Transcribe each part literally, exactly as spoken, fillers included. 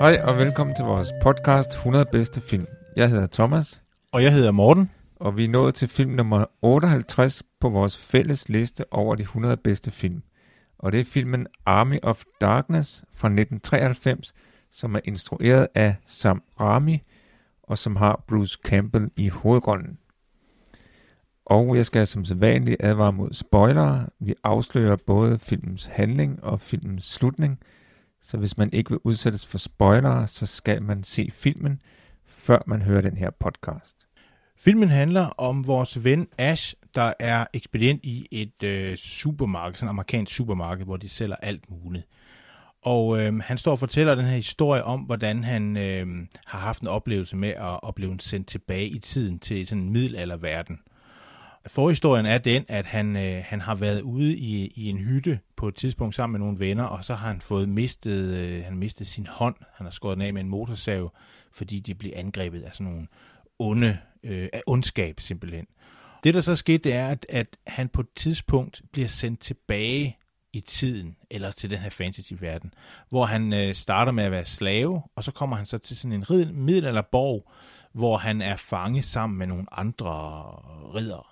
Hej og velkommen til vores podcast hundrede bedste film. Jeg hedder Thomas. Og jeg hedder Morten. Og vi er nået til film nummer otteoghalvtreds på vores fælles liste over de hundrede bedste film. Og det er filmen Army of Darkness fra nitten treoghalvfems, som er instrueret af Sam Raimi, og som har Bruce Campbell i hovedrollen. Og jeg skal som sædvanligt advare mod spoilere. Vi afslører både filmens handling og filmens slutning, så hvis man ikke vil udsættes for spoilere, så skal man se filmen, før man hører den her podcast. Filmen handler om vores ven Ash, der er ekspedient i et øh, supermarked, sådan et amerikansk supermarked, hvor de sælger alt muligt. Og øh, han står og fortæller den her historie om, hvordan han øh, har haft en oplevelse med at opleve en sendt tilbage i tiden til sådan en middelalderverden. Forhistorien er den, at han, øh, han har været ude i, i en hytte på et tidspunkt sammen med nogle venner, og så har han fået mistet, øh, han mistet sin hånd. Han har skåret den af med en motorsav, fordi de blev angrebet af sådan nogle onde, øh, af ondskab simpelthen. Det, der så skete, det er, at, at han på et tidspunkt bliver sendt tilbage i tiden, eller til den her fantasy-verden, hvor han øh, starter med at være slave, og så kommer han så til sådan en middelalderborg, hvor han er fanget sammen med nogle andre riddere.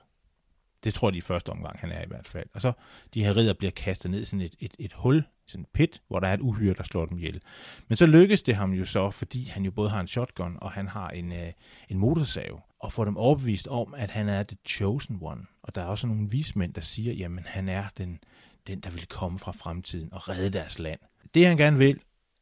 Det tror jeg, de i første omgang, han er i hvert fald. Og så de her ridder bliver kastet ned i sådan et, et, et hul, sådan et pit, hvor der er et uhyre, der slår dem ihjel. Men så lykkes det ham jo så, fordi han jo både har en shotgun, og han har en, øh, en motorsave, og får dem overbevist om, at han er the chosen one. Og der er også nogle vismænd, der siger, jamen han er den, den, der vil komme fra fremtiden og redde deres land. Det han gerne vil,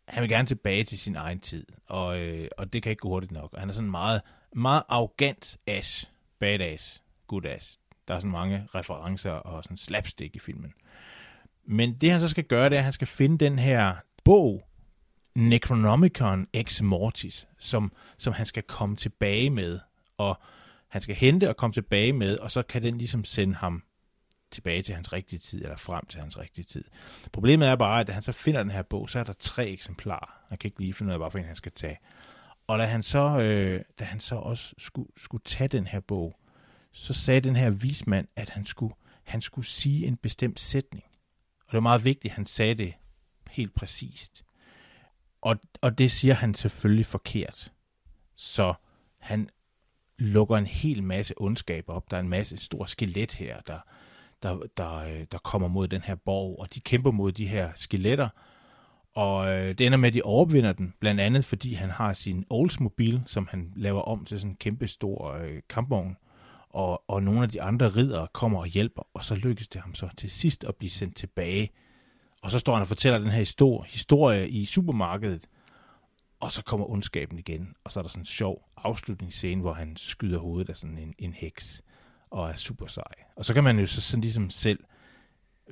han vil gerne tilbage til sin egen tid, og, øh, og det kan ikke gå hurtigt nok. Og han er sådan meget, meget arrogant ass, badass, good ass. Der er sådan mange referencer og sådan slapstick i filmen. Men det han så skal gøre, det er, at han skal finde den her bog, Necronomicon Ex Mortis, som, som han skal komme tilbage med. Og han skal hente og komme tilbage med, og så kan den ligesom sende ham tilbage til hans rigtige tid, eller frem til hans rigtige tid. Problemet er bare, at da han så finder den her bog, så er der tre eksemplarer. Han kan ikke lige finde ud af, hvorfor en han skal tage. Og da han så, øh, da han så også skulle, skulle tage den her bog, så sagde den her vismand, at han skulle, han skulle sige en bestemt sætning. Og det var meget vigtigt, at han sagde det helt præcist. Og, og det siger han selvfølgelig forkert. Så han lukker en hel masse ondskab op. Der er en masse stor skelet her, der, der, der, der kommer mod den her borg, og de kæmper mod de her skeletter. Og det ender med, at de overvinder den, blandt andet fordi han har sin Oldsmobile, som han laver om til sådan en kæmpe stor øh, kampvogn. Og, og nogle af de andre riddere kommer og hjælper, og så lykkes det ham så til sidst at blive sendt tilbage. Og så står han og fortæller den her historie, historie i supermarkedet, og så kommer ondskaben igen. Og så er der sådan en sjov afslutningsscene, hvor han skyder hovedet af sådan en, en heks, og er super sej. Og så kan man jo så sådan ligesom selv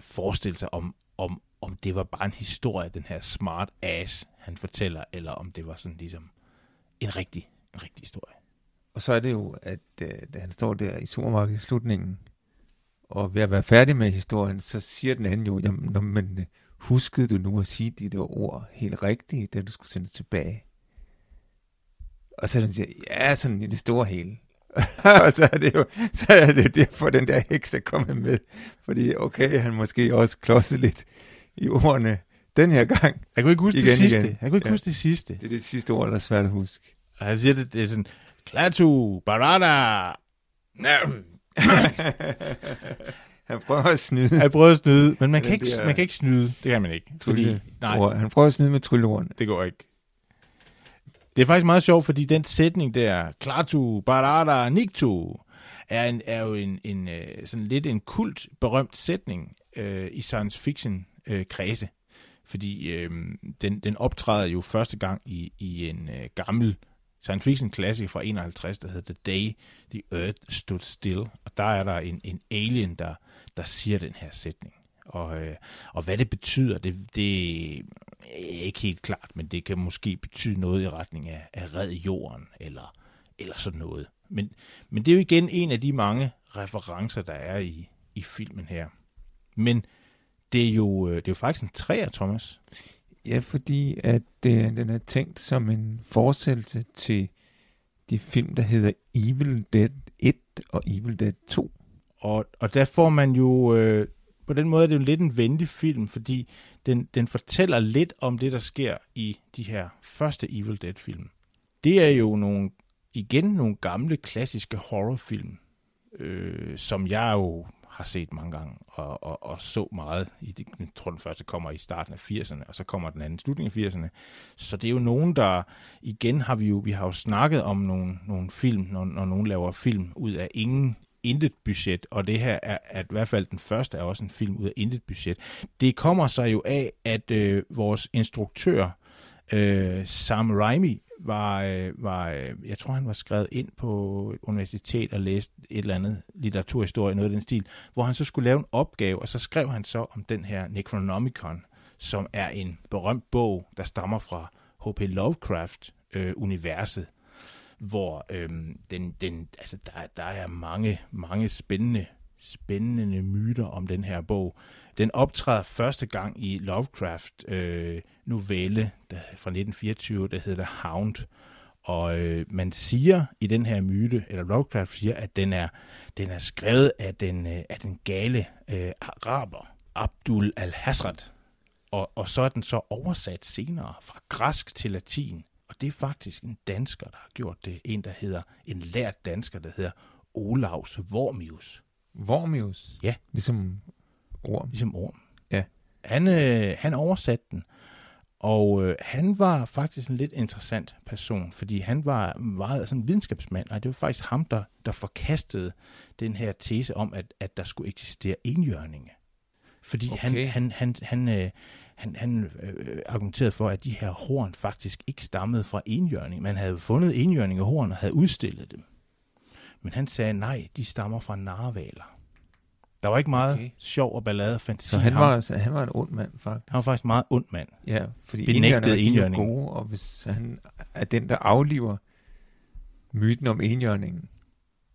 forestille sig, om, om, om det var bare en historie, den her smart ass, han fortæller, eller om det var sådan ligesom en rigtig, en rigtig historie. Og så er det jo, at øh, da han står der i supermarkedet i slutningen, og ved at være færdig med historien, så siger den anden jo, jamen, jamen men, huskede du nu at sige de der ord helt rigtigt, da du skulle sendes tilbage? Og så den siger, ja, sådan i det store hele. Og så er det jo så er det derfor, den der heks er kommet med. Fordi okay, han måske også klodset lidt i ordene den her gang. Jeg kunne ikke huske igen, det sidste. Igen. Jeg kunne ikke ja. huske det sidste. Det er det sidste ord, der er svært at huske. Og han siger, det, det er sådan... Klaatu, barada. Han prøver at snyde. Han prøver at snyde, men man kan, ikke, man kan ikke snyde. Det kan man ikke. Fordi, nej. Han prøver at snyde med trylleordene. Det går ikke. Det er faktisk meget sjovt, fordi den sætning der, klaatu, barada, niktu, er, en, er jo en, en, sådan lidt en kult berømt sætning øh, i science fiction øh, kredse. Fordi øh, den, den optræder jo første gang i, i en øh, gammel science fiction classic fra enoghalvtreds, der hedder The Day the Earth Stood Still. Og der er der en, en alien, der, der siger den her sætning. Og, øh, og hvad det betyder, det, det er ikke helt klart, men det kan måske betyde noget i retning af, af red jorden, eller, eller sådan noget. Men, men det er jo igen en af de mange referencer, der er i, i filmen her. Men det er jo, det er jo faktisk en træer, Thomas. Ja, fordi at øh, den er tænkt som en fortsættelse til de film, der hedder Evil Dead et og Evil Dead to. Og, og der får man jo... Øh, på den måde er det jo lidt en venlig film, fordi den, den fortæller lidt om det, der sker i de her første Evil Dead-film. Det er jo nogle, igen nogle gamle, klassiske horrorfilm, øh, som jeg jo har set mange gange og, og, og så meget. Jeg tror, den første kommer i starten af firserne, og så kommer den anden i slutningen af firserne. Så det er jo nogen, der... Igen har vi jo, vi har jo snakket om nogle, nogle film, når, når nogen laver film ud af ingen... intet budget, og det her er at i hvert fald den første er også en film ud af intet budget. Det kommer sig jo af, at øh, vores instruktør øh, Sam Raimi var, øh, var øh, jeg tror han var skrevet ind på et universitet og læste et eller andet litteraturhistorie, noget af den stil, hvor han så skulle lave en opgave, og så skrev han så om den her Necronomicon, som er en berømt bog, der stammer fra H P. Lovecraft øh, universet, hvor øhm, den, den, altså der, der er mange, mange spændende, spændende myter om den her bog. Den optræder første gang i Lovecraft øh, novelle der, fra nitten fireogtyve, der hedder Hound. Og øh, man siger i den her myte, eller Lovecraft siger, at den er, den er skrevet af den, øh, af den gale øh, araber, Abdul Alhazred. Og, og så er den så oversat senere fra græsk til latin. Og det er faktisk en dansker, der har gjort det. En, der hedder, en lært dansker, der hedder Olaus Vormius. Vormius? Ja. Ligesom orm? Ligesom orm. Ja. Han, øh, han oversatte den, og øh, han var faktisk en lidt interessant person, fordi han var meget sådan en videnskabsmand, og det var faktisk ham, der, der forkastede den her tese om, at, at der skulle eksistere enhjørninge. Fordi okay. han... han, han, han øh, Han, han øh, argumenterede for, at de her horn faktisk ikke stammede fra enhjørning. Man havde fundet enhjørning af horn og havde udstillet dem. Men han sagde, nej, de stammer fra narvaler. Der var ikke meget okay. sjov og ballade og fantasi. Så han var, altså, han var en ond mand, faktisk? Han var faktisk en meget ond mand. Ja, fordi enhjørninger er de gode, og hvis han er den, der afliver myten om enhjørningen,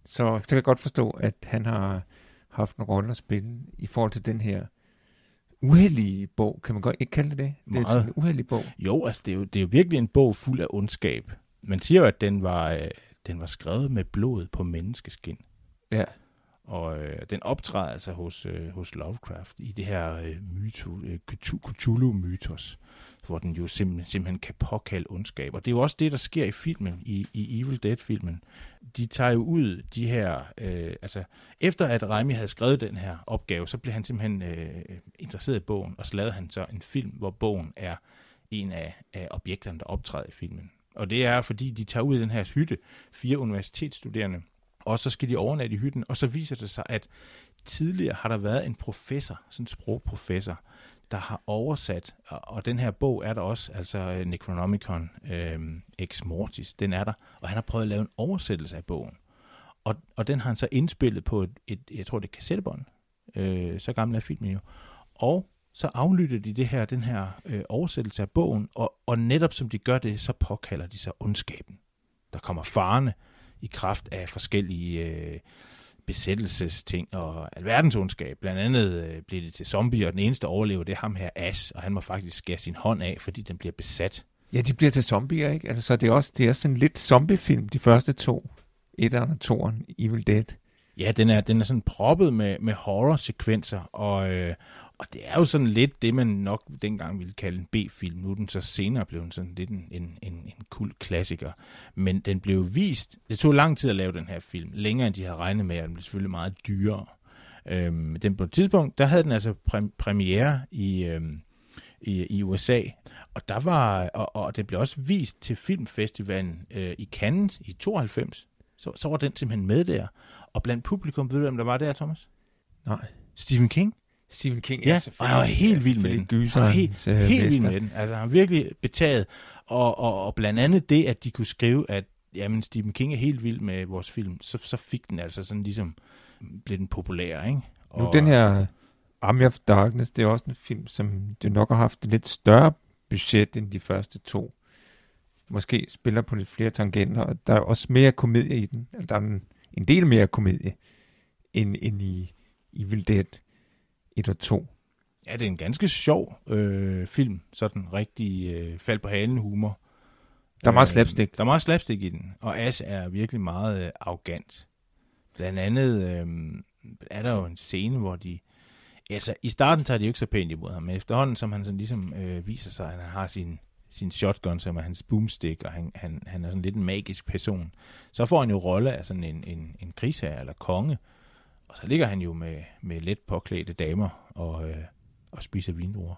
så, så kan jeg godt forstå, at han har haft en rolle at spille i forhold til den her uheldig bog, kan man godt ikke kalde det det? Det er en uheldig bog. Jo, altså det er jo, det er jo virkelig en bog fuld af ondskab. Man siger jo, at den var, øh, den var skrevet med blod på menneskeskin. Ja. Og øh, den optræder altså hos, øh, hos Lovecraft i det her øh, myto, øh, Cthulhu-mytos, hvor den jo simpelthen, simpelthen kan påkalde ondskab. Og det er jo også det, der sker i filmen, i, i Evil Dead-filmen. De tager jo ud de her... Øh, altså, efter at Raimi havde skrevet den her opgave, så blev han simpelthen øh, interesseret i bogen, og så lavede han så en film, hvor bogen er en af, af objekterne, der optræder i filmen. Og det er, fordi de tager ud i den her hytte, fire universitetsstuderende, og så skal de overnatte i hytten, og så viser det sig, at tidligere har der været en professor, sådan en sprogprofessor, der har oversat, og den her bog er der også, altså Necronomicon øh, Ex Mortis, den er der, og han har prøvet at lave en oversættelse af bogen. Og, og den har han så indspillet på et, et jeg tror det er kassettebånd, øh, så gammel er filmen jo, og så aflytter de det her, den her øh, oversættelse af bogen, og, og netop som de gør det, så påkalder de sig ondskaben. Der kommer farerne i kraft af forskellige... Øh, besættelsesting og alverdens ondskab. Blandt andet øh, blev det til zombie, og den eneste overlever, det er ham her, Ash, og han må faktisk skære sin hånd af, fordi den bliver besat. Ja, de bliver til zombier, ikke? Altså, så det er også, det er også en lidt zombiefilm, de første to. Etteren og toeren, Evil Dead. Ja, den er, den er sådan proppet med, med horror-sekvenser, og, øh, og det er jo sådan lidt det, man nok dengang ville kalde en B-film. Nu den så senere blev den sådan lidt en, en, en, en kult klassiker. Men den blev vist... Det tog lang tid at lave den her film. Længere end de havde regnet med, og den blev selvfølgelig meget dyrere. Øhm, den på et tidspunkt, der havde den altså præ- premiere i, øhm, i, i U S A. Og der var og, og den blev også vist til filmfestivalen øh, i Cannes i tooghalvfems. Så, så var den simpelthen med der. Og blandt publikum, ved du, hvem der var der, Thomas? Nej. Stephen King? Stephen King, ja, og han var helt vild med den. Han var helt, helt vild med den. Altså, han var virkelig betaget. Og, og, og blandt andet det, at de kunne skrive, at jamen Stephen King er helt vild med vores film, så, så fik den altså sådan ligesom, blev den populær, ikke? Og nu den her Army of Darkness, det er også en film, som det nok har haft et lidt større budget end de første to. Måske spiller på lidt flere tangenter, og der er også mere komedie i den. Der er en, en del mere komedie end, end i Evil Dead et og to. Ja, det er en ganske sjov øh, film, sådan rigtig øh, fald på halen humor. Der er meget slapstick. Øh, der er meget slapstick i den, og Ash er virkelig meget øh, arrogant. Blandt andet øh, er der jo en scene, hvor de... Altså, i starten tager de jo ikke så pænt imod ham, men efterhånden, som han sådan ligesom øh, viser sig, at han har sin, sin shotgun, som er hans boomstick, og han, han, han er sådan lidt en magisk person, så får han jo rolle af sådan en, en, en krigsherre eller konge, og så ligger han jo med, med let påklædte damer og, øh, og spiser vindruer.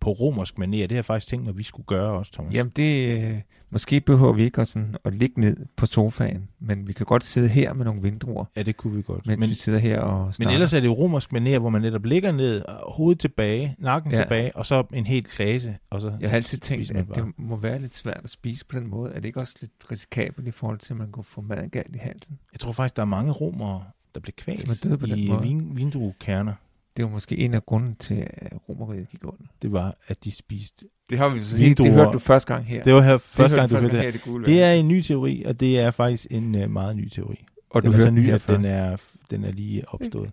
På romersk manér, det har faktisk tænkt mig, vi skulle gøre også, Thomas. Jamen, det, øh, måske behøver vi ikke at, sådan, at ligge ned på sofaen, men vi kan godt sidde her med nogle vindruer. Ja, det kunne vi godt. Men vi sidder her og snakker. Men ellers er det jo romersk manér, hvor man netop ligger ned, hovedet tilbage, nakken ja. tilbage, og så en hel klase. Og så jeg har altid tænkt, at bare. Det må være lidt svært at spise på den måde. Er det ikke også lidt risikabelt i forhold til, at man kunne få maden galt i halsen? Jeg tror faktisk, der er mange romere, der blev kvalt i vin, vindruekerner. Det var måske en af grunden til, at Romeriet gik under. Det var, at de spiste... Det har vi så sige, det hørte du første gang her. Det var her første gang, du hørte det her. Det, det er en ny teori, og det er faktisk en uh, meget ny teori. Og den du er så ny, at den er, den er lige opstået.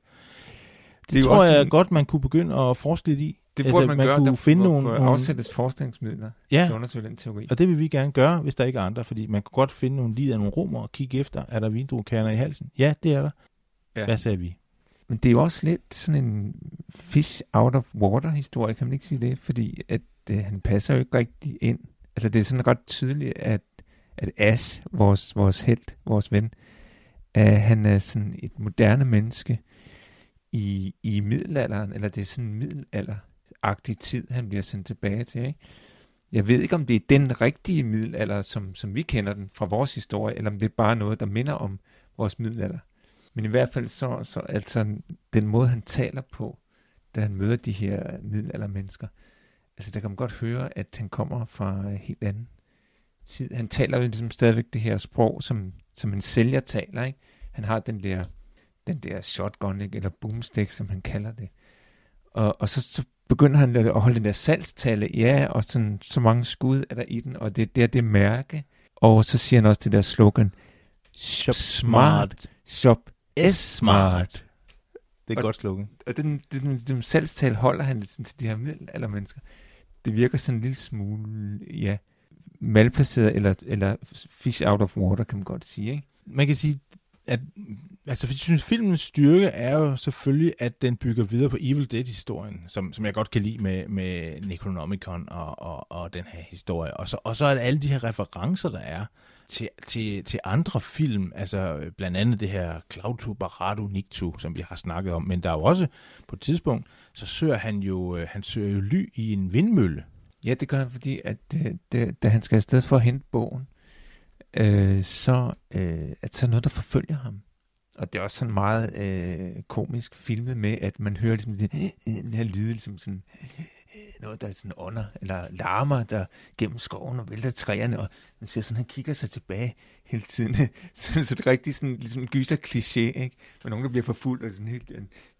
Det, det tror jeg en... godt, man kunne begynde at forske lidt i. Det burde altså, man, man gøre, kunne der finde burde, nogle, nogle... afsættes forskningsmidler ja. til at undersøge den teori. Og det vil vi gerne gøre, hvis der ikke er andre, fordi man kunne godt finde nogle lig af nogle romer og kigge efter, er der vindruekerner i halsen? Ja, det er der. Ja. Hvad sagde vi? Men det er jo også lidt sådan en fish out of water historie, kan man ikke sige det? Fordi at øh, han passer jo ikke rigtig ind. Altså det er sådan ret tydeligt, at, at Ash, vores, vores helt, vores ven, øh, han er sådan et moderne menneske i, i middelalderen, eller det er sådan en middelalderagtig tid, han bliver sendt tilbage til, ikke? Jeg ved ikke, om det er den rigtige middelalder, som, som vi kender den fra vores historie, eller om det er bare noget, der minder om vores middelalder. Men i hvert fald så, så altså den måde, han taler på, da han møder de her middelaldermennesker, altså der kan man godt høre, at han kommer fra helt anden tid. Han taler jo ligesom stadigvæk det her sprog, som, som en sælger taler, ikke? Han har den der, den der shotgun, ikke? Eller boomstick, som han kalder det. Og, og så, så begynder han at holde den der salgstale, ja, og sådan, så mange skud er der i den, og det er der, det mærke. Og så siger han også det der slogan, shop smart, shop smart. Det er og, godt slukket. Og den, den, den, den salgstal holder han sådan, til de her middelaldermennesker. Det virker sådan en lille smule, ja, malplaceret, eller, eller fish out of water, kan man godt sige, ikke? Man kan sige, at altså, jeg synes, filmens styrke er jo selvfølgelig, at den bygger videre på Evil Dead-historien, som, som jeg godt kan lide med, med Necronomicon og, og, og den her historie. Og så, og så er det alle de her referencer, der er. Til, til, til andre film, altså blandt andet det her Clautu Baradu Nictu, som vi har snakket om, men der er jo også på et tidspunkt, så søger han jo, han søger jo ly i en vindmølle. Ja, det gør han, fordi at det, det, da han skal afsted for at hente bogen, øh, så øh, at så er noget, der forfølger ham. Og det er også sådan meget øh, komisk filmet med, at man hører ligesom det, den her lyd, ligesom sådan noget, der er sådan ånder, eller larmer, der gennem skoven og vælter træerne, og man siger sådan, han kigger sig tilbage hele tiden. så, så det er rigtig sådan, ligesom en gyser-kliché, ikke? Men nogen, der bliver forfulgt, og sådan hele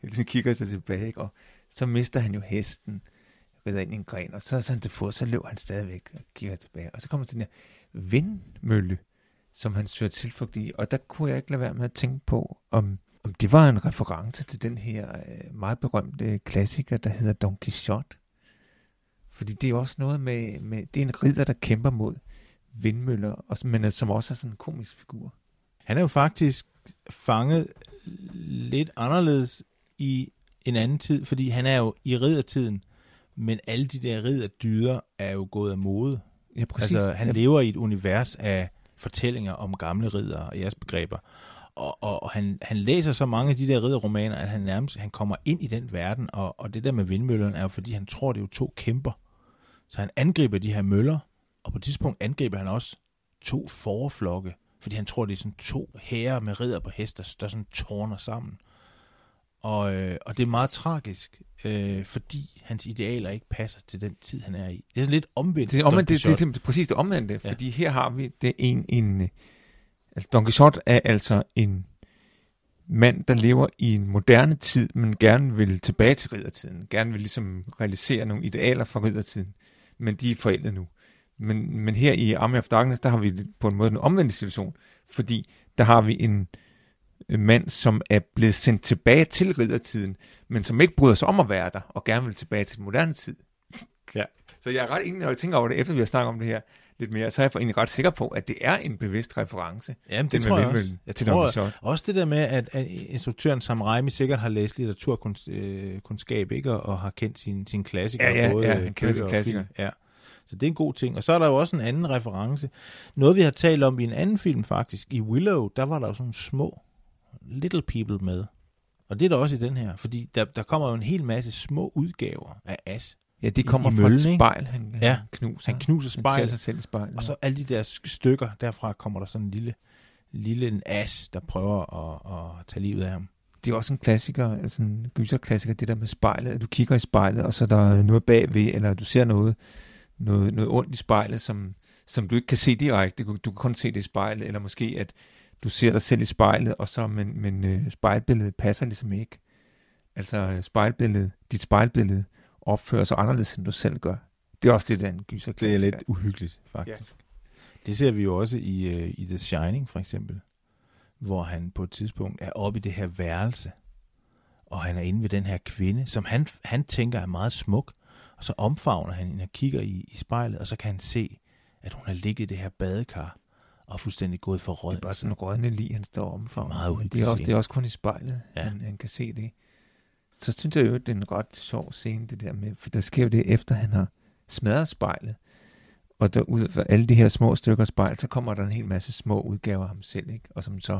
tiden kigger sig tilbage, ikke? Og så mister han jo hesten, rider ind i en gren, og så er han til fod, så løber han stadigvæk og kigger tilbage. Og så kommer den der vindmølle, som han søger tilflugt i, og der kunne jeg ikke lade være med at tænke på, om, om det var en reference til den her øh, meget berømte klassiker, der hedder Don Quixote. Fordi det er også noget med, med det er en ridder, der kæmper mod vindmøller, og, men som også er sådan en komisk figur. Han er jo faktisk fanget lidt anderledes i en anden tid, fordi han er jo i riddertiden, men alle de der ridderdyder er jo gået af mode. Ja, præcis. Altså, han ja. lever i et univers af fortællinger om gamle ridder og jeres begreber. Og, og, og han, han læser så mange af de der ridderromaner, at han nærmest han kommer ind i den verden, og, og det der med vindmøllerne er jo, fordi han tror, det er jo to kæmper. Så han angriber de her møller, og på et tidspunkt angriber han også to fåreflokke, fordi han tror, det er sådan to hære med ridder på hester, der sådan tårner sammen. Og, og det er meget tragisk, øh, fordi hans idealer ikke passer til den tid, han er i. Det er sådan lidt omvendt. Det er, omvendt, det, det er præcis det omvendte, ja. Fordi her har vi det en... en Altså, Don Quixote er altså en mand, der lever i en moderne tid, men gerne vil tilbage til riddertiden, gerne vil ligesom realisere nogle idealer fra riddertiden, men de er forældet nu. Men, men her i Army of Darkness, der har vi på en måde en omvendt situation, fordi der har vi en mand, som er blevet sendt tilbage til riddertiden, men som ikke bryder sig om at være der, og gerne vil tilbage til den moderne tid. Ja. Så jeg er ret enig, når jeg tænker over det, efter vi har snakket om det her lidt mere, så er jeg egentlig ret sikker på, at det er en bevidst reference. Jamen, det tror jeg også. Jeg tror også det der med, at, at instruktøren Sam Raimi sikkert har læst litteraturkundskab, ikke? Og, og har kendt sine sin klassikere. Ja, ja, både, ja, han kender sine klassikere. Ja. Så det er en god ting. Og så er der jo også en anden reference. Noget, vi har talt om i en anden film faktisk, i Willow, der var der jo sådan små little people med. Og det er der også i den her, fordi der, der kommer jo en hel masse små udgaver af Ash. Ja, det kommer fra et spejl, han, ja, han knuser. Han knuser spejl. Han sig selv i spejlet. Og så alle de der stykker, derfra kommer der sådan en lille, lille en Ash, der prøver at, at tage livet af ham. Det er også en klassiker, altså en gyserklassiker, det der med spejlet, at du kigger i spejlet, og så er der noget bagved, eller du ser noget, noget, noget ondt i spejlet, som, som du ikke kan se direkte. Du kan kun se det i spejlet, eller måske at du ser dig selv i spejlet, og så, men, men spejlbilledet passer ligesom ikke. Altså spejlbilledet, dit spejlbillede opfører sig anderledes, end du selv gør. Det er også det, der en gyserklassiker. Det er lidt uhyggeligt, faktisk. Yeah. Det ser vi jo også i, uh, i The Shining, for eksempel, hvor han på et tidspunkt er oppe i det her værelse, og han er inde ved den her kvinde, som han, han tænker er meget smuk, og så omfavner han hende og kigger i, i spejlet, og så kan han se, at hun har ligget i det her badekar, og fuldstændig gået for rød. Det er bare sådan en rødende lig, han står omfavner. Det, det, det er også kun i spejlet, ja. han, han kan se det. Så synes jeg jo, det er en ret sjov scene, det der med, for der sker jo det, efter han har smadret spejlet, og der ud af alle de her små stykker spejl, så kommer der en hel masse små udgaver af ham selv, ikke? Og som så,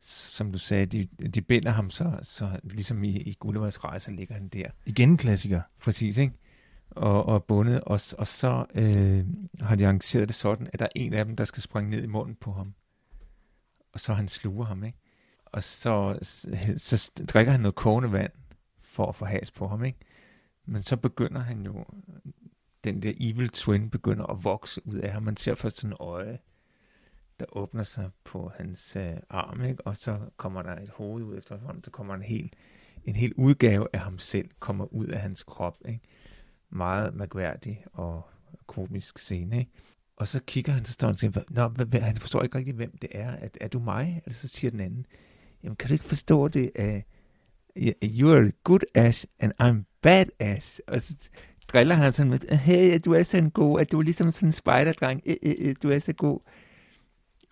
som du sagde, de, de binder ham så, så ligesom i, i Gullivers rejse, ligger han der. Igen klassiker. Præcis, ikke? Og, og bundet, og, og så øh, har de arrangeret det sådan, at der er en af dem, der skal springe ned i munden på ham, og så han sluger ham, ikke? Og så, så, så drikker han noget kogende vand, for at få has på ham, ikke? Men så begynder han jo, den der evil twin begynder at vokse ud af ham. Man ser først sådan en øje, der åbner sig på hans øh, arm, ikke? Og så kommer der et hoved ud efterhånden, så kommer en hel, en hel udgave af ham selv, kommer ud af hans krop, ikke? Meget mærkværdig og komisk scene, ikke? Og så kigger han, så står han og siger, Nå, hvad, hvad, han forstår ikke rigtig, hvem det er. Er, er du mig? Eller så siger den anden, jamen kan du ikke forstå det af... You are a good ass, and I'm bad ass. Og så driller han sådan med, hey, du er sådan god, at du er ligesom sådan en spejderdreng, e, e, e, du er så god.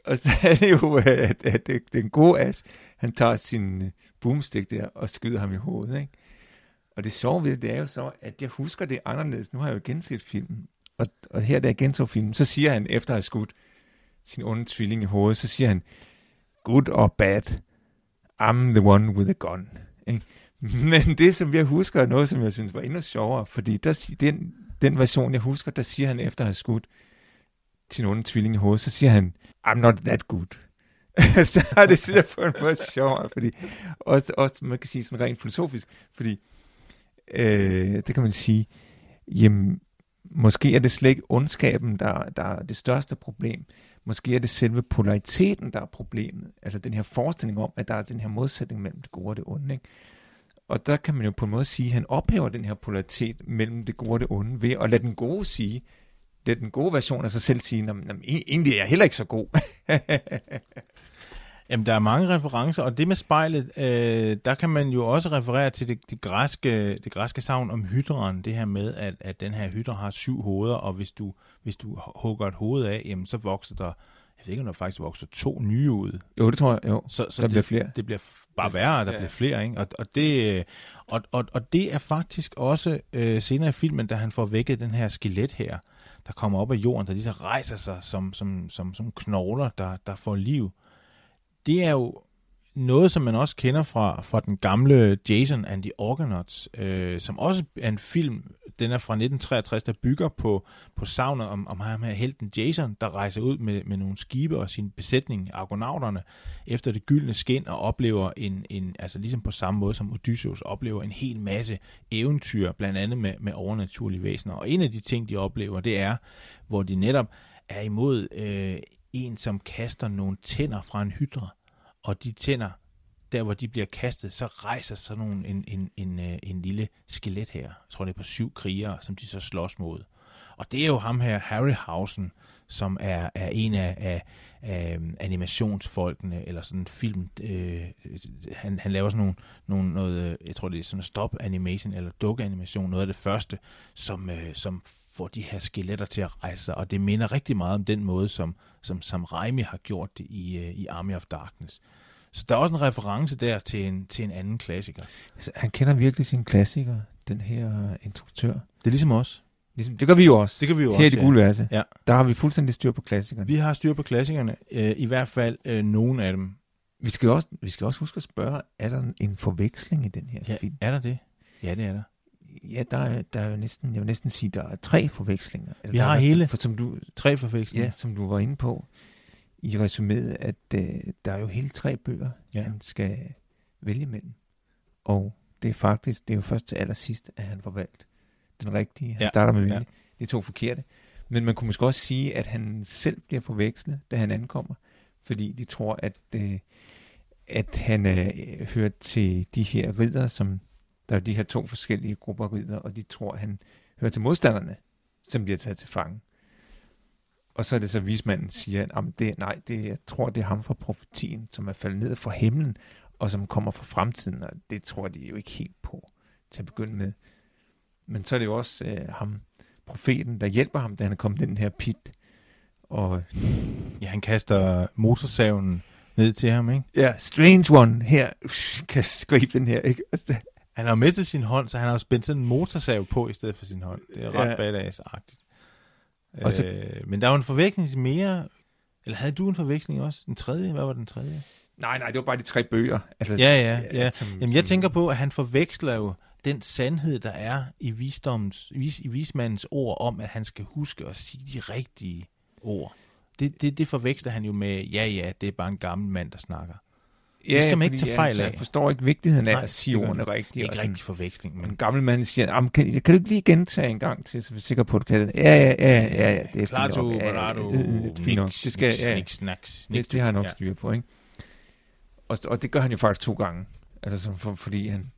Og så er det jo, at, at den gode ass, han tager sin boomstick der, og skyder ham i hovedet, ikke? Og det sjove ved det, det er jo så, at jeg husker det anderledes. Nu har jeg jo genset filmen, og, og her da jeg genså filmen, så siger han, efter at have skudt sin onde tvilling i hovedet, så siger han, good or bad, I'm the one with the gun. Men det, som jeg husker, er noget, som jeg synes var endnu sjovere, fordi der, den, den version, jeg husker, der siger han, efter at have skudt sin onde tvilling i hovedet, så siger han, I'm not that good. Så er det, synes jeg, på en måde sjovere, fordi også, også man kan sige sådan rent filosofisk, fordi øh, det kan man sige, jamen, måske er det slet ikke ondskaben, der, der er det største problem. Måske er det selve polariteten, der er problemet. Altså den her forestilling om, at der er den her modsætning mellem det gode og det onde, ikke? Og der kan man jo på en måde sige, at han ophæver den her polaritet mellem det gode og det onde ved at lade den gode sige, lade den gode version af sig selv sige, jamen egentlig er jeg heller ikke så god. Jamen der er mange referencer, og det med spejlet, øh, der kan man jo også referere til det, det græske, det græske sagn om hydren, det her med, at, at den her hydre har syv hoveder, og hvis du, hvis du hugger et hoved af, jamen, så vokser der, jeg ved ikke om der faktisk vokser to nye ud. Jo, det tror jeg, jo. Så, så der det, bliver flere. Det bliver bare værre, der ja. bliver flere, ikke? Og, og, det, og, og, og det er faktisk også øh, senere i filmen, da han får vækket den her skelet her, der kommer op af jorden, der lige så rejser sig som, som, som, som knogler, der, der får liv. Det er jo noget, som man også kender fra, fra den gamle Jason and the Argonauts, øh, som også er en film, den er fra nitten treogtres, der bygger på, på sagnet om, om ham her helten Jason, der rejser ud med, med nogle skibe og sin besætning, argonauterne, efter det gyldne skin og oplever en, en, altså ligesom på samme måde som Odysseus, oplever en hel masse eventyr, blandt andet med, med overnaturlige væsener. Og en af de ting, de oplever, det er, hvor de netop er imod øh, en, som kaster nogle tænder fra en hydra, og de tænder, der hvor de bliver kastet, så rejser sådan nogle, en, en, en, en lille skelet her. Jeg tror, det er på syv krigere, som de så slås mod. Og det er jo ham her, Harryhausen, som er, er en af, af, af animationsfolkene, eller sådan en film. Øh, han, han laver sådan nogle, nogle, noget, jeg tror det er sådan en stop-animation, eller dukkeanimation, noget af det første, som, øh, som får de her skeletter til at rejse sig. Og det minder rigtig meget om den måde, som, som Sam Raimi har gjort det i, øh, i Army of Darkness. Så der er også en reference der til en, til en anden klassiker. Altså, han kender virkelig sine klassikere, den her instruktør. Det er ligesom os. Ligesom, det gør vi jo også. Det gør vi jo her også. Her i det gule værelse. Ja. Der har vi fuldstændig styr på klassikerne. Vi har styr på klassikerne, øh, i hvert fald øh, nogle af dem. Vi skal, også, vi skal også huske at spørge, er der en forveksling i den her ja, film? Er der det? Ja, det er der. Ja, der er, der er jo næsten, jeg vil næsten sige, der er tre forvekslinger. Eller vi har der, hele, for, som du, tre forvekslinger. Ja, som du var inde på i resuméet, at øh, der er jo hele tre bøger, ja. Han skal vælge mellem. Og det er faktisk, det er jo først til allersidst, at han får valgt den rigtige. Han ja, starter med vilje. Ja. Det er to forkerte. Men man kunne måske også sige, at han selv bliver forvekslet, da han ankommer, fordi de tror, at, øh, at han øh, hører til de her riddere, som der er de her to forskellige grupper af riddere, og de tror, at han hører til modstanderne, som bliver taget til fange. Og så er det så, at vismanden siger, at det, nej, det, jeg tror, det er ham fra profetien, som er faldet ned fra himlen, og som kommer fra fremtiden, og det tror de jo ikke helt på til at begynde med. Men så er det jo også øh, ham, profeten, der hjælper ham, da han er kommet i den her pit. Og ja, han kaster motorsaven ned til ham, ikke? Ja, strange one her, kan skrive den her, ikke? Altså, han har mistet sin hånd, så han har spændt sådan en motorsav på i stedet for sin hånd. Det er ret ja. Badass-agtigt. Og så, øh, men der var en forveksling mere, eller havde du en forveksling også? En tredje? Hvad var den tredje? Nej, nej, det var bare de tre bøger. Altså, ja, ja, ja. ja som, Jamen, jeg som... tænker på, at han forveksler jo den sandhed, der er i, visdoms, vis, i vismandens ord om, at han skal huske at sige de rigtige ord. Det, det, det forveksler han jo med, ja, ja, det er bare en gammel mand, der snakker. Ja, det skal man ikke tage fejl ja, af. Jeg forstår ikke vigtigheden af Nej, at sige ordene rigtigt. Det er ikke rigtig forveksling. Men en gammel mand siger, kan, kan du ikke lige gentage en gang til, så vi er sikker på, at du kan det. Ja, ja, ja, ja, ja, det er Klato, fint nok. Barato, niks, niks, niks. Det har han nok ja. styr på, ikke? Og, og det gør han jo faktisk to gange. Altså, som for, fordi han...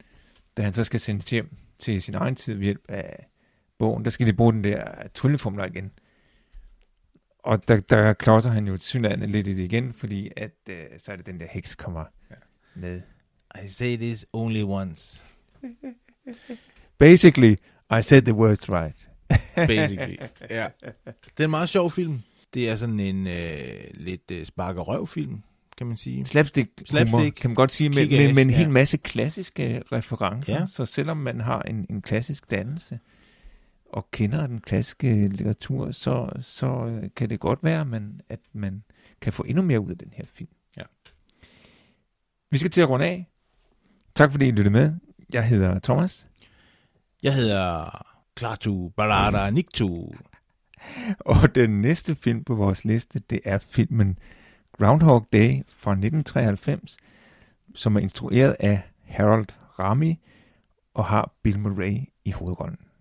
da han så skal sendes hjem til sin egen tid ved hjælp af bogen, der skal de bruge den der trylleformler igen. Og der, der klodser han jo tilsyneladende lidt i det igen, fordi at, øh, så er det den der heks kommer ja. med. I say this only once. Basically, I said the words right. Basically, ja. Det er en meget sjov film. Det er sådan en øh, lidt øh, sparkerøvfilm, kan man sige. Slapstick, Slapstick kan man godt sige, med, med, med en hel masse klassiske referencer. Ja. Så selvom man har en, en klassisk dannelse, og kender den klassiske litteratur, så, så kan det godt være, man, at man kan få endnu mere ud af den her film. Ja. Vi skal til at runde af. Tak fordi I lyttede med. Jeg hedder Thomas. Jeg hedder Klaatu Balada Niktu. Og den næste film på vores liste, det er filmen Groundhog Day fra nitten treoghalvfems, som er instrueret af Harold Ramis og har Bill Murray i hovedrollen.